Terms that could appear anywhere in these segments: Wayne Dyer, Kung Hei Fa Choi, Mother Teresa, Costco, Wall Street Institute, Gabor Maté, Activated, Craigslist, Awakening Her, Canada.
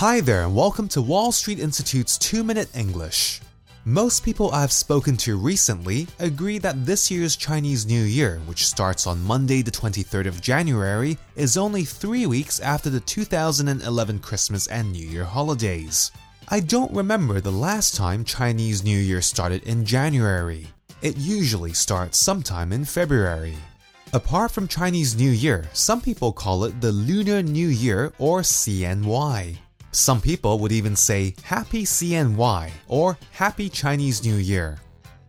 Hi there and welcome to Wall Street Institute's 2-Minute English. Most people I've spoken to recently agree that this year's Chinese New Year, which starts on Monday the 23rd of January, is only 3 weeks after the 2011 Christmas and New Year holidays. I don't remember the last time Chinese New Year started in January. It usually starts sometime in February.Apart from Chinese New Year, some people call it the Lunar New Year or CNY. Some people would even say Happy CNY or Happy Chinese New Year.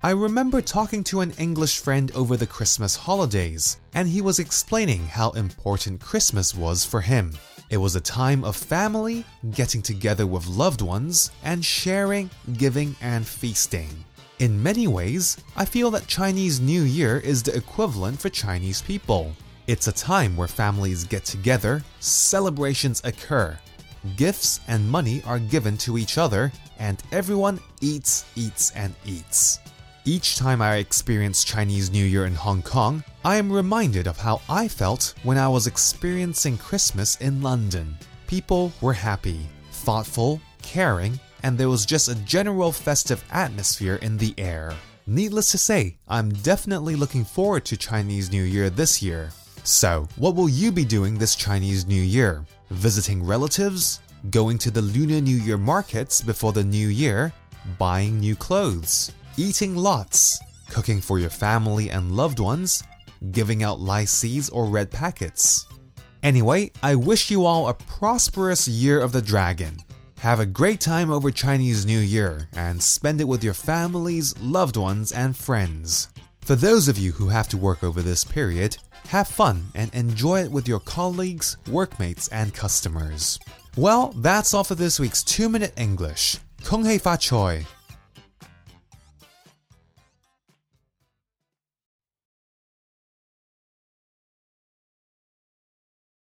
I remember talking to an English friend over the Christmas holidays, and he was explaining how important Christmas was for him. It was a time of family, getting together with loved ones, and sharing, giving, and feasting.In many ways, I feel that Chinese New Year is the equivalent for Chinese people. It's a time where families get together, celebrations occur, gifts and money are given to each other, and everyone eats. Each time I experience Chinese New Year in Hong Kong, I am reminded of how I felt when I was experiencing Christmas in London. People were happy, thoughtful, caring,and there was just a general festive atmosphere in the air. Needless to say, I'm definitely looking forward to Chinese New Year this year. So, what will you be doing this Chinese New Year? Visiting relatives? Going to the Lunar New Year markets before the New Year? Buying new clothes? Eating lots? Cooking for your family and loved ones? Giving out lycees or red packets? Anyway, I wish you all a prosperous Year of the Dragon.Have a great time over Chinese New Year and spend it with your families, loved ones, and friends. For those of you who have to work over this period, have fun and enjoy it with your colleagues, workmates, and customers. Well, that's all for this week's 2-Minute English. Kung Hei Fa Choi.